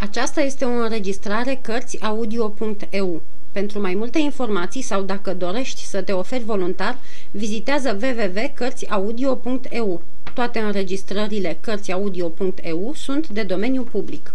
Aceasta este o înregistrare CărțiAudio.eu. Pentru mai multe informații sau dacă dorești să te oferi voluntar, vizitează www.cărțiaudio.eu. Toate înregistrările CărțiAudio.eu sunt de domeniu public.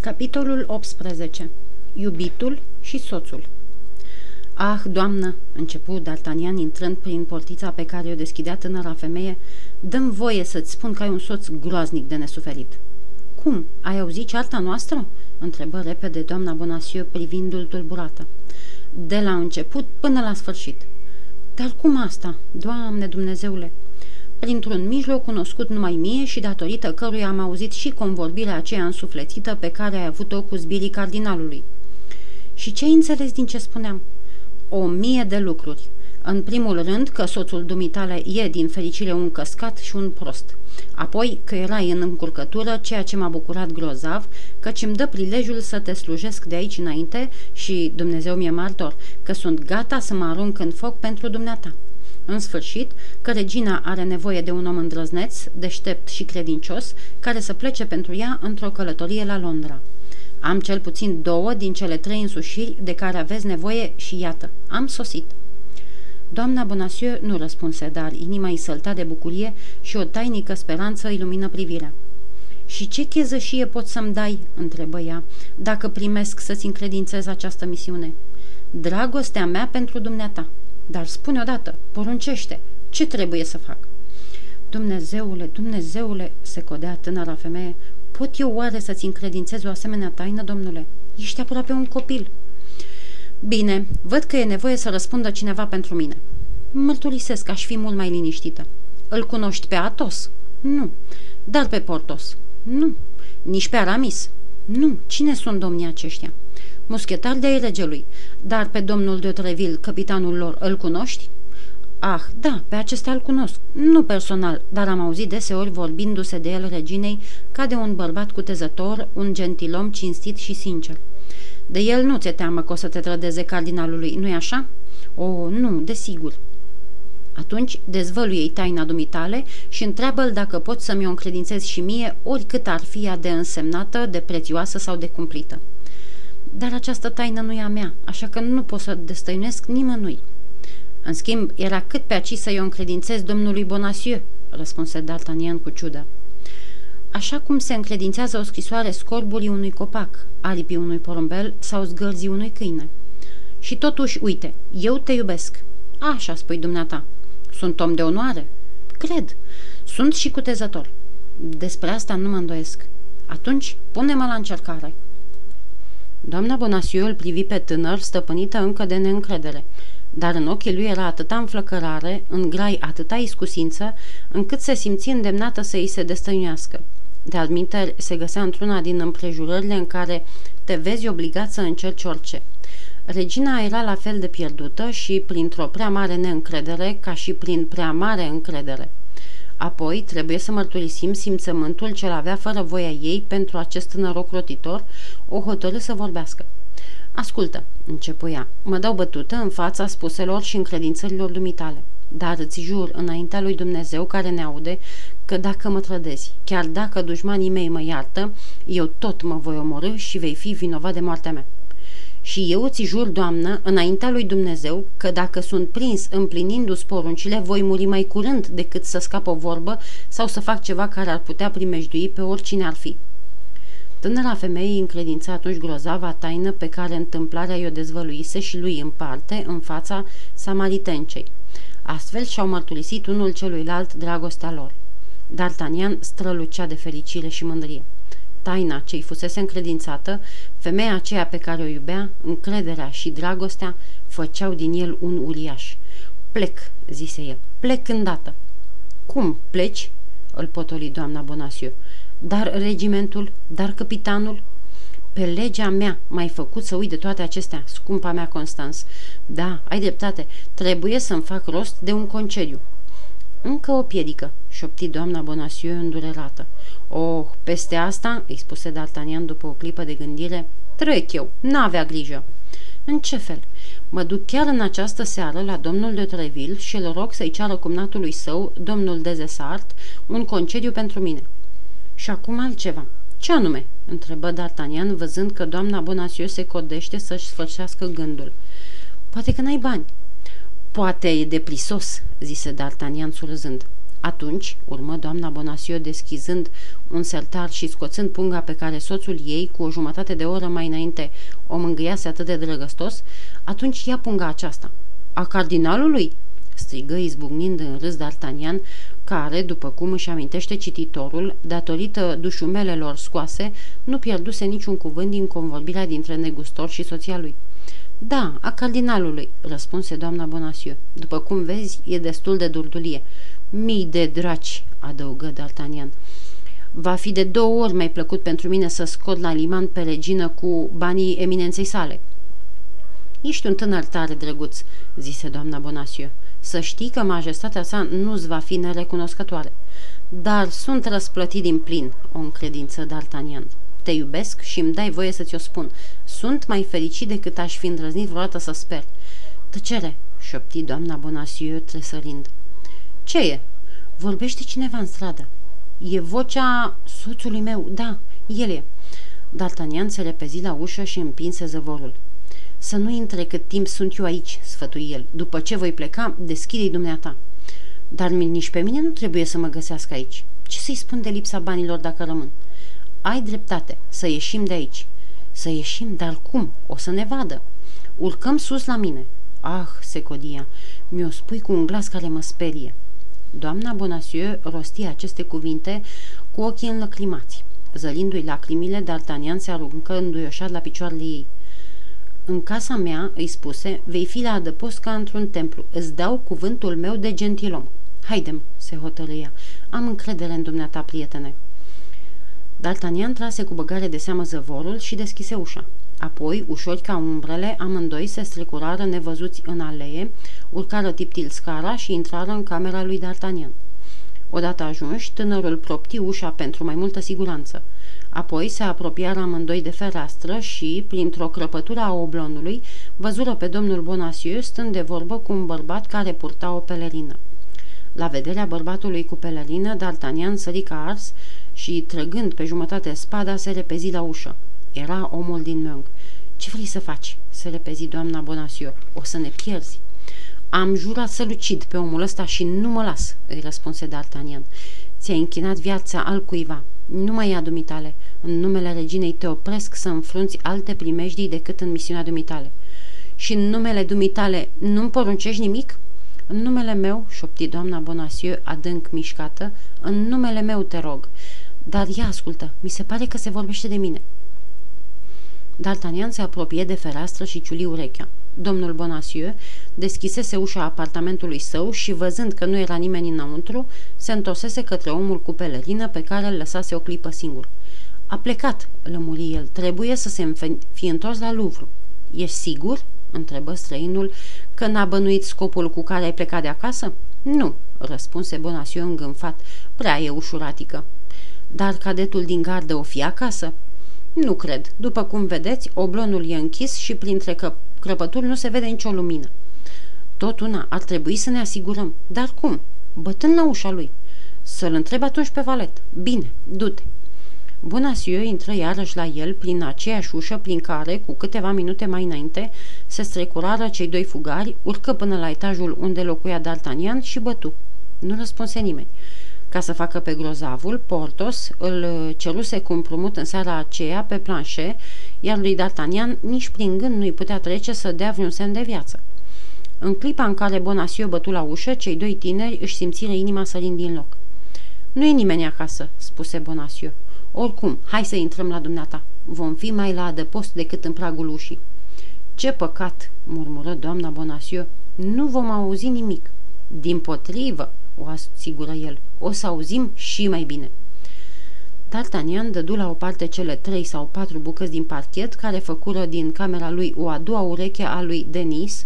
Capitolul 18. Iubitul și soțul. Ah, doamnă, începu D'Artagnan intrând prin portița pe care o deschidea tânăra femeie, dă-mi voie să-ți spun că ai un soț groaznic de nesuferit. Cum? Ai auzit cearta noastră? Întrebă repede doamna Bonacieux privindu-l tulburată. De la început până la sfârșit. Dar cum asta? Doamne Dumnezeule! Printr-un mijloc cunoscut numai mie și datorită căruia am auzit și convorbirea aceea însuflețită pe care ai avut-o cu zbirii cardinalului. Și ce-ai înțeles din ce spuneam? 1000 de lucruri. În primul rând că soțul dumitale e din fericire un căscat și un prost. Apoi că erai în încurcătură, ceea ce m-a bucurat grozav, căci îmi dă prilejul să te slujesc de aici înainte și, Dumnezeu mi-e martor, că sunt gata să mă arunc în foc pentru dumneata. În sfârșit, că regina are nevoie de un om îndrăzneț, deștept și credincios, care să plece pentru ea într-o călătorie la Londra. Am cel puțin 2 din cele 3 însușiri de care aveți nevoie și iată, am sosit. Doamna Bonacieux nu răspunse, dar inima îi sălta de bucurie și o tainică speranță ilumină privirea. Și ce chezășie pot să-mi dai?" întrebă ea, dacă primesc să-ți încredințez această misiune." Dragostea mea pentru dumneata. Dar spune odată, poruncește, ce trebuie să fac?" Dumnezeule, Dumnezeule!" se codea tânăra femeie. Pot eu oare să-ți încredințez o asemenea taină, domnule? Ești aproape un copil." Bine, văd că e nevoie să răspundă cineva pentru mine." Mărturisesc, aș fi mult mai liniștită." Îl cunoști pe Atos?" Nu." Dar pe Portos?" Nu." Nici pe Aramis?" Nu. Cine sunt domnii aceștia?" Muschetari de-ai regelui. Dar pe domnul de Treville, capitanul lor, îl cunoști?" Ah, da, pe acesta îl cunosc. Nu personal, dar am auzit deseori vorbindu-se de el reginei ca de un bărbat cutezător, un gentilom cinstit și sincer." De el nu ți-e teamă că o să te trădeze cardinalului, nu-i așa?" O, nu, desigur." Atunci dezvăluie-i taina dumitale și întreabă-l dacă poți să-mi o încredințezi și mie, oricât ar fi ea de însemnată, de prețioasă sau de cumplită." Dar această taină nu e a mea, așa că nu pot să destăinuiesc nimănui." În schimb, era cât pe aci să-i o încredințez domnului Bonacieux," răspunse D'Artagnan cu ciudă. Așa cum se încredințează o scrisoare scorburii unui copac, aripii unui porumbel sau zgârzii unui câine. Și totuși, uite, eu te iubesc. Așa spui dumneata. Sunt om de onoare? Cred. Sunt și cutezător. Despre asta nu mă îndoiesc. Atunci, pune-mă la încercare." Doamna Bonacieux îl privi pe tânăr, stăpânită încă de neîncredere, dar în ochii lui era atâta înflăcărare, în grai atâta iscusință, încât se simți îndemnată să îi se destăinuiască. De altminteri, se găsea într-una din împrejurările în care te vezi obligat să încerci orice. Regina era la fel de pierdută și printr-o prea mare neîncredere ca și prin prea mare încredere. Apoi, trebuie să mărturisim simțământul ce-l avea fără voia ei pentru acest tânăr ocrotitor, o hotărâ să vorbească. Ascultă, începu ea, mă dau bătută în fața spuselor și încredințărilor dumitale. Dar îți jur înaintea lui Dumnezeu care ne aude că dacă mă trădezi, chiar dacă dușmanii mei mă iartă, eu tot mă voi omorî și vei fi vinovat de moartea mea. Și eu îți jur, doamnă, înaintea lui Dumnezeu că dacă sunt prins împlinindu-ți poruncile, voi muri mai curând decât să scap o vorbă sau să fac ceva care ar putea primejdui pe oricine ar fi." Tânăra femeie încredință atunci grozava taină pe care întâmplarea i-o dezvăluise și lui în parte, în fața samaritencei. Astfel și-au mărturisit unul celuilalt dragostea lor. D'Artagnan strălucea de fericire și mândrie. Taina ce-i fusese încredințată, femeia aceea pe care o iubea, încrederea și dragostea făceau din el un uriaș. Plec," zise el, plec îndată." Cum pleci?" îl potoli doamna Bonacieux. Dar regimentul, dar capitanul? Pe legea mea m-ai făcut să uit de toate acestea, scumpa mea Constans. Da, ai dreptate, trebuie să-mi fac rost de un concediu." Încă o piedică," șopti doamna Bonacieux îndurerată. Oh, peste asta," îi spuse D'Artagnan după o clipă de gândire, trec eu, n-avea grijă." În ce fel? Mă duc chiar în această seară la domnul de Treville și îl rog să-i ceară cumnatului său, domnul des Essarts, un concediu pentru mine." Și acum altceva. Ce anume?" întrebă D'Artagnan, văzând că doamna Bonacieux se codește să-și sfârșească gândul. Poate că n-ai bani." Poate e de prisos," zise D'Artagnan surâzând. Atunci, urmă doamna Bonacieux deschizând un sertar și scoțând punga pe care soțul ei, cu o jumătate de oră mai înainte, o mângâiase atât de drăgăstos, atunci ia punga aceasta. A cardinalului?" strigă izbucnind în râs D'Artagnan, care, după cum își amintește cititorul, datorită dușumelelor scoase, nu pierduse niciun cuvânt din convorbirea dintre negustor și soția lui. Da, a cardinalului," răspunse doamna Bonacieux. După cum vezi, e destul de durdulie." Mii de draci," adăugă D'Artagnan. Va fi de 2 ori mai plăcut pentru mine să scot la liman pe regină cu banii eminenței sale." Ești un tânăr tare drăguț," zise doamna Bonacieux. Să știi că majestatea sa nu-ți va fi nerecunoscătoare. Dar sunt răsplătit din plin," o încredință D'Artagnan. Te iubesc și îmi dai voie să ți-o spun. Sunt mai fericit decât aș fi îndrăznit vreodată să sper." Tăcere!" șopti doamna Bonacieux tresărind. Ce e?" Vorbește cineva în stradă." E vocea soțului meu, da, el e." D'Artagnan se repezi la ușă și împinse zăvorul. Să nu intre cât timp sunt eu aici," sfătui el. După ce voi pleca, deschide-i dumneata." Dar nici pe mine nu trebuie să mă găsească aici. Ce să-i spun de lipsa banilor dacă rămân?" Ai dreptate, să ieșim de aici." Să ieșim, dar cum? O să ne vadă." Urcăm sus la mine." Ah, secodia, mi-o spui cu un glas care mă sperie." Doamna Bonacieux rostie aceste cuvinte cu ochii înlăcrimați. Zărindu-i lacrimile, D'Artagnan se aruncă înduioșat la picioarele ei. În casa mea," îi spuse, vei fi la adăpost ca într-un templu. Îți dau cuvântul meu de gentilom." Haidem," se hotărâ ea. Am încredere în dumneata, prietene." D'Artagnan trase cu băgare de seamă zăvorul și deschise ușa. Apoi, ușori ca umbrele, amândoi se strecurară nevăzuți în alee, urcară tiptil scara și intrară în camera lui D'Artagnan. Odată ajunși, tânărul propti ușa pentru mai multă siguranță. Apoi se apropiară amândoi de fereastră și, printr-o crăpătură a oblonului, văzură pe domnul Bonacieux stând de vorbă cu un bărbat care purta o pelerină. La vederea bărbatului cu pelerină, D'Artagnan sări ca ars și, trăgând pe jumătate spada, se repezi la ușă. Era omul din Meung. Ce vrei să faci?" se repezi doamna Bonacieux. O să ne pierzi." Am jurat să-l ucid pe omul ăsta și nu mă las," îi răspunse D'Artagnan. Ți-ai închinat viața altcuiva. Nu mai ia dumitale. În numele reginei te opresc să înfrunți alte primejdii decât în misiunea dumitale." Și în numele dumitale nu-mi poruncești nimic?" În numele meu," șopti doamna Bonacieux adânc mișcată, în numele meu te rog. Dar ia ascultă, mi se pare că se vorbește de mine." D'Artagnan se apropie de fereastră și ciuli urechea. Domnul Bonacieux deschisese ușa apartamentului său și, văzând că nu era nimeni înăuntru, se întorsese către omul cu pelerină pe care îl lăsase o clipă singur. A plecat," lămuri el, trebuie să se fi întors la Louvre." Ești sigur?" întrebă străinul, că n-a bănuit scopul cu care ai plecat de acasă?" Nu," răspunse Bonacieux îngânfat, prea e ușuratică." Dar cadetul din gardă o fi acasă?" Nu cred. După cum vedeți, oblonul e închis și printre crăpături nu se vede nicio lumină." Tot una, ar trebui să ne asigurăm. Dar cum? Bătând la ușa lui." Să-l întreb atunci pe valet." Bine, du-te." Bonacieux intră iarăși la el prin aceeași ușă prin care, cu câteva minute mai înainte, se strecurară cei 2 fugari, urcă până la etajul unde locuia D'Artagnan și bătu. Nu răspunse nimeni. Ca să facă pe grozavul, Portos îl ceruse cu împrumut în seara aceea pe planșe, iar lui D'Artagnan nici prin gând nu-i putea trece să dea vreun semn de viață. În clipa în care Bonacieux bătu la ușă, cei 2 tineri își simțiră inima sărind din loc. Nu e nimeni acasă," spuse Bonacieux. Oricum, hai să intrăm la dumneata. Vom fi mai la adăpost decât în pragul ușii." Ce păcat!" murmură doamna Bonacieux. Nu vom auzi nimic." Dimpotrivă!" o asigură el. O să auzim și mai bine." D'Artagnan dădu la o parte cele 3 sau 4 bucăți din parchet care făcură din camera lui o a doua ureche a lui Denis,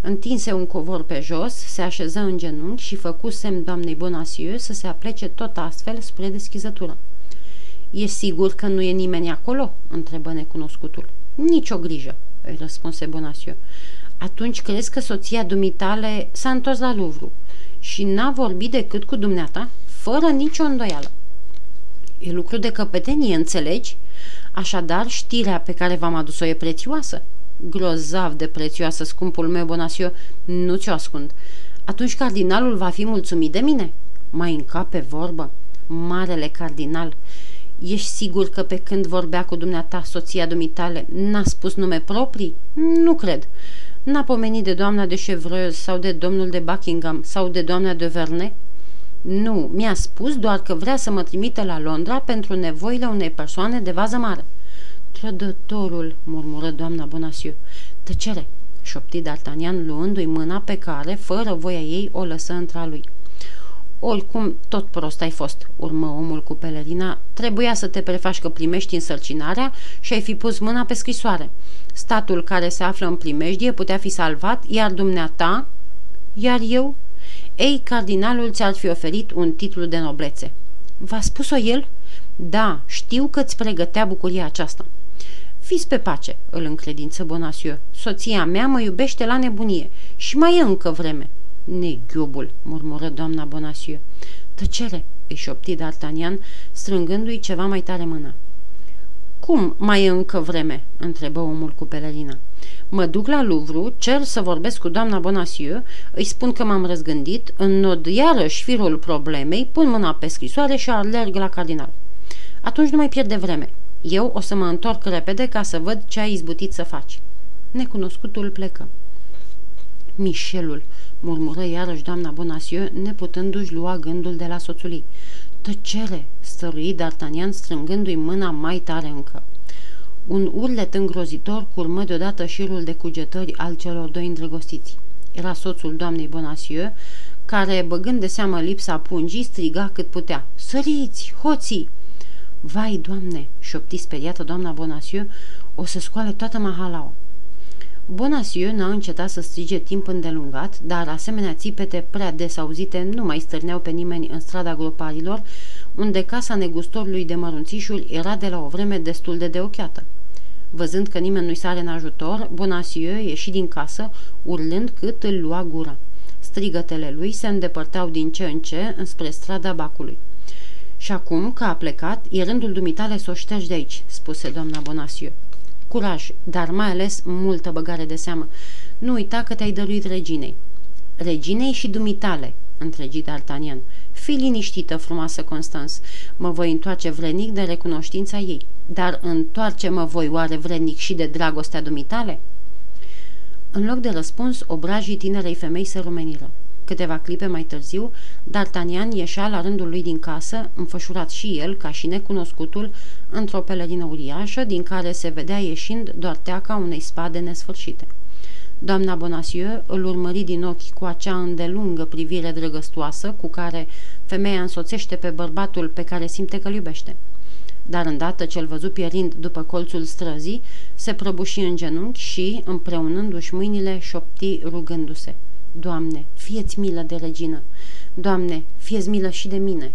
întinse un covor pe jos, se așeză în genunchi și făcu semn doamnei Bonacieux să se aplece tot astfel spre deschizătură. E sigur că nu e nimeni acolo?" întrebă necunoscutul. Nicio grijă," îi răspunse Bonacieux. Atunci crezi că soția dumitale s-a întors la Louvre și n-a vorbit decât cu dumneata, fără nicio îndoială." E lucru de căpetenie, înțelegi? Așadar, știrea pe care v-am adus-o e prețioasă. Grozav de prețioasă, scumpul meu Bonacieux, nu ți-o ascund. Atunci cardinalul va fi mulțumit de mine. Mai încape vorbă. Marele cardinal, ești sigur că pe când vorbea cu dumneata soția dumitale n-a spus nume proprii? Nu cred. N-a pomenit de doamna de Chevreuse sau de domnul de Buckingham sau de doamna de Vernon? Nu, mi-a spus doar că vrea să mă trimite la Londra pentru nevoile unei persoane de vază mare. Trădătorul, murmură doamna Bonacieux. Tăcere, șopti D'Artagnan luându-i mâna pe care, fără voia ei, o lăsă între-a lui. Oricum, tot prost ai fost, urmă omul cu pelerina, trebuia să te prefaci că primești însărcinarea și ai fi pus mâna pe scrisoare. Statul care se află în primejdie putea fi salvat, iar dumneata, iar eu? Ei, cardinalul ți-ar fi oferit un titlu de noblețe. V-a spus-o el? Da, știu că-ți pregătea bucuria aceasta. Fiți pe pace, îl încredință Bonacieux. Soția mea mă iubește la nebunie și mai e încă vreme. Neghiobul, murmură doamna Bonacieux. Tăcere, îi șopti D'Artagnan, strângându-i ceva mai tare mâna. Cum mai e încă vreme? Întrebă omul cu pelerina. Mă duc la Louvre, cer să vorbesc cu doamna Bonacieux, îi spun că m-am răzgândit, înnod iarăși firul problemei, pun mâna pe scrisoare și alerg la cardinal. Atunci nu mai pierde vreme. Eu o să mă întorc repede ca să văd ce ai izbutit să faci. Necunoscutul plecă. Mișelul, murmură iarăși doamna Bonacieux, neputându-și lua gândul de la soțul ei. Tăcere, stărui D'Artagnan, strângându-i mâna mai tare încă. Un urlet îngrozitor curmă deodată șirul de cugetări al celor doi îndrăgostiți. Era soțul doamnei Bonacieux, care, băgând de seamă lipsa pungii, striga cât putea. Săriți, hoții! Vai, doamne, șopti speriată doamna Bonacieux, o să scoale toată mahalaua. Bonacieux n-a încetat să strige timp îndelungat, dar asemenea țipete prea des auzite nu mai stârneau pe nimeni în strada groparilor, unde casa negustorului de mărunțișuri era de la o vreme destul de deocheată. Văzând că nimeni nu-i sare în ajutor, Bonacieux ieși din casă, urlând cât îl lua gura. Strigătele lui se îndepărtau din ce în ce înspre strada Bacului. Și acum, că a plecat, e rândul dumitale să o ștergi de aici," spuse doamna Bonacieux. Curaj, dar mai ales multă băgare de seamă. Nu uita că te-ai dăruit reginei." Reginei și dumitale," întregi D'Artagnan. Fii liniștită, frumoasă Constans. Mă voi întoarce vrednic de recunoștința ei. Dar întoarce-mă voi oare vrednic și de dragostea dumitale?" În loc de răspuns, obrajii tinerei femei se rumeniră. Câteva clipe mai târziu, D'Artagnan ieșea la rândul lui din casă, înfășurat și el, ca și necunoscutul, într-o pelerină uriașă, din care se vedea ieșind doar teaca unei spade nesfârșite. Doamna Bonacieux îl urmări din ochi cu acea îndelungă privire drăgăstoasă cu care femeia însoțește pe bărbatul pe care simte că-l iubește. Dar îndată ce-l văzu pierind după colțul străzii, se prăbuși în genunchi și, împreunându-și mâinile, șopti rugându-se. Doamne, fie-ți milă de regină! Doamne, fie-ți milă și de mine!"